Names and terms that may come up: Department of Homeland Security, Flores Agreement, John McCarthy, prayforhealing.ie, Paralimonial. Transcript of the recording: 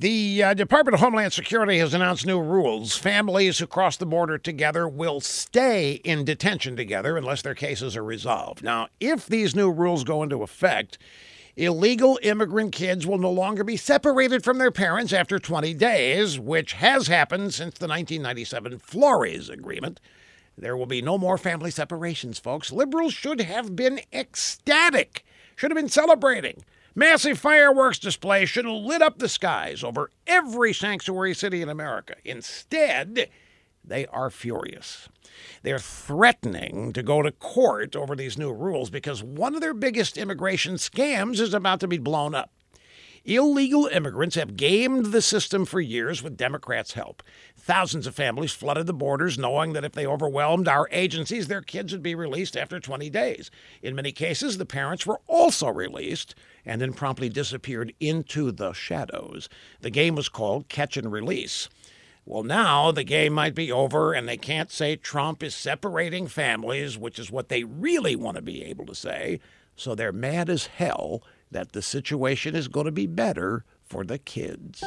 The Department of Homeland Security has announced new rules. Families who cross the border together will stay in detention together unless their cases are resolved. Now, if these new rules go into effect, illegal immigrant kids will no longer be separated from their parents after 20 days, which has happened since the 1997 Flores Agreement. There will be no more family separations, folks. Liberals should have been ecstatic, should have been celebrating. Massive fireworks displays should have lit up the skies over every sanctuary city in America. Instead, they are furious. They're threatening to go to court over these new rules because one of their biggest immigration scams is about to be blown up. Illegal immigrants have gamed the system for years with Democrats' help. Thousands of families flooded the borders knowing that if they overwhelmed our agencies, their kids would be released after 20 days. In many cases, the parents were also released and then promptly disappeared into the shadows. The game was called catch and release. Well, now the game might be over and they can't say Trump is separating families, which is what they really want to be able to say. So they're mad as hell that the situation is going to be better for the kids.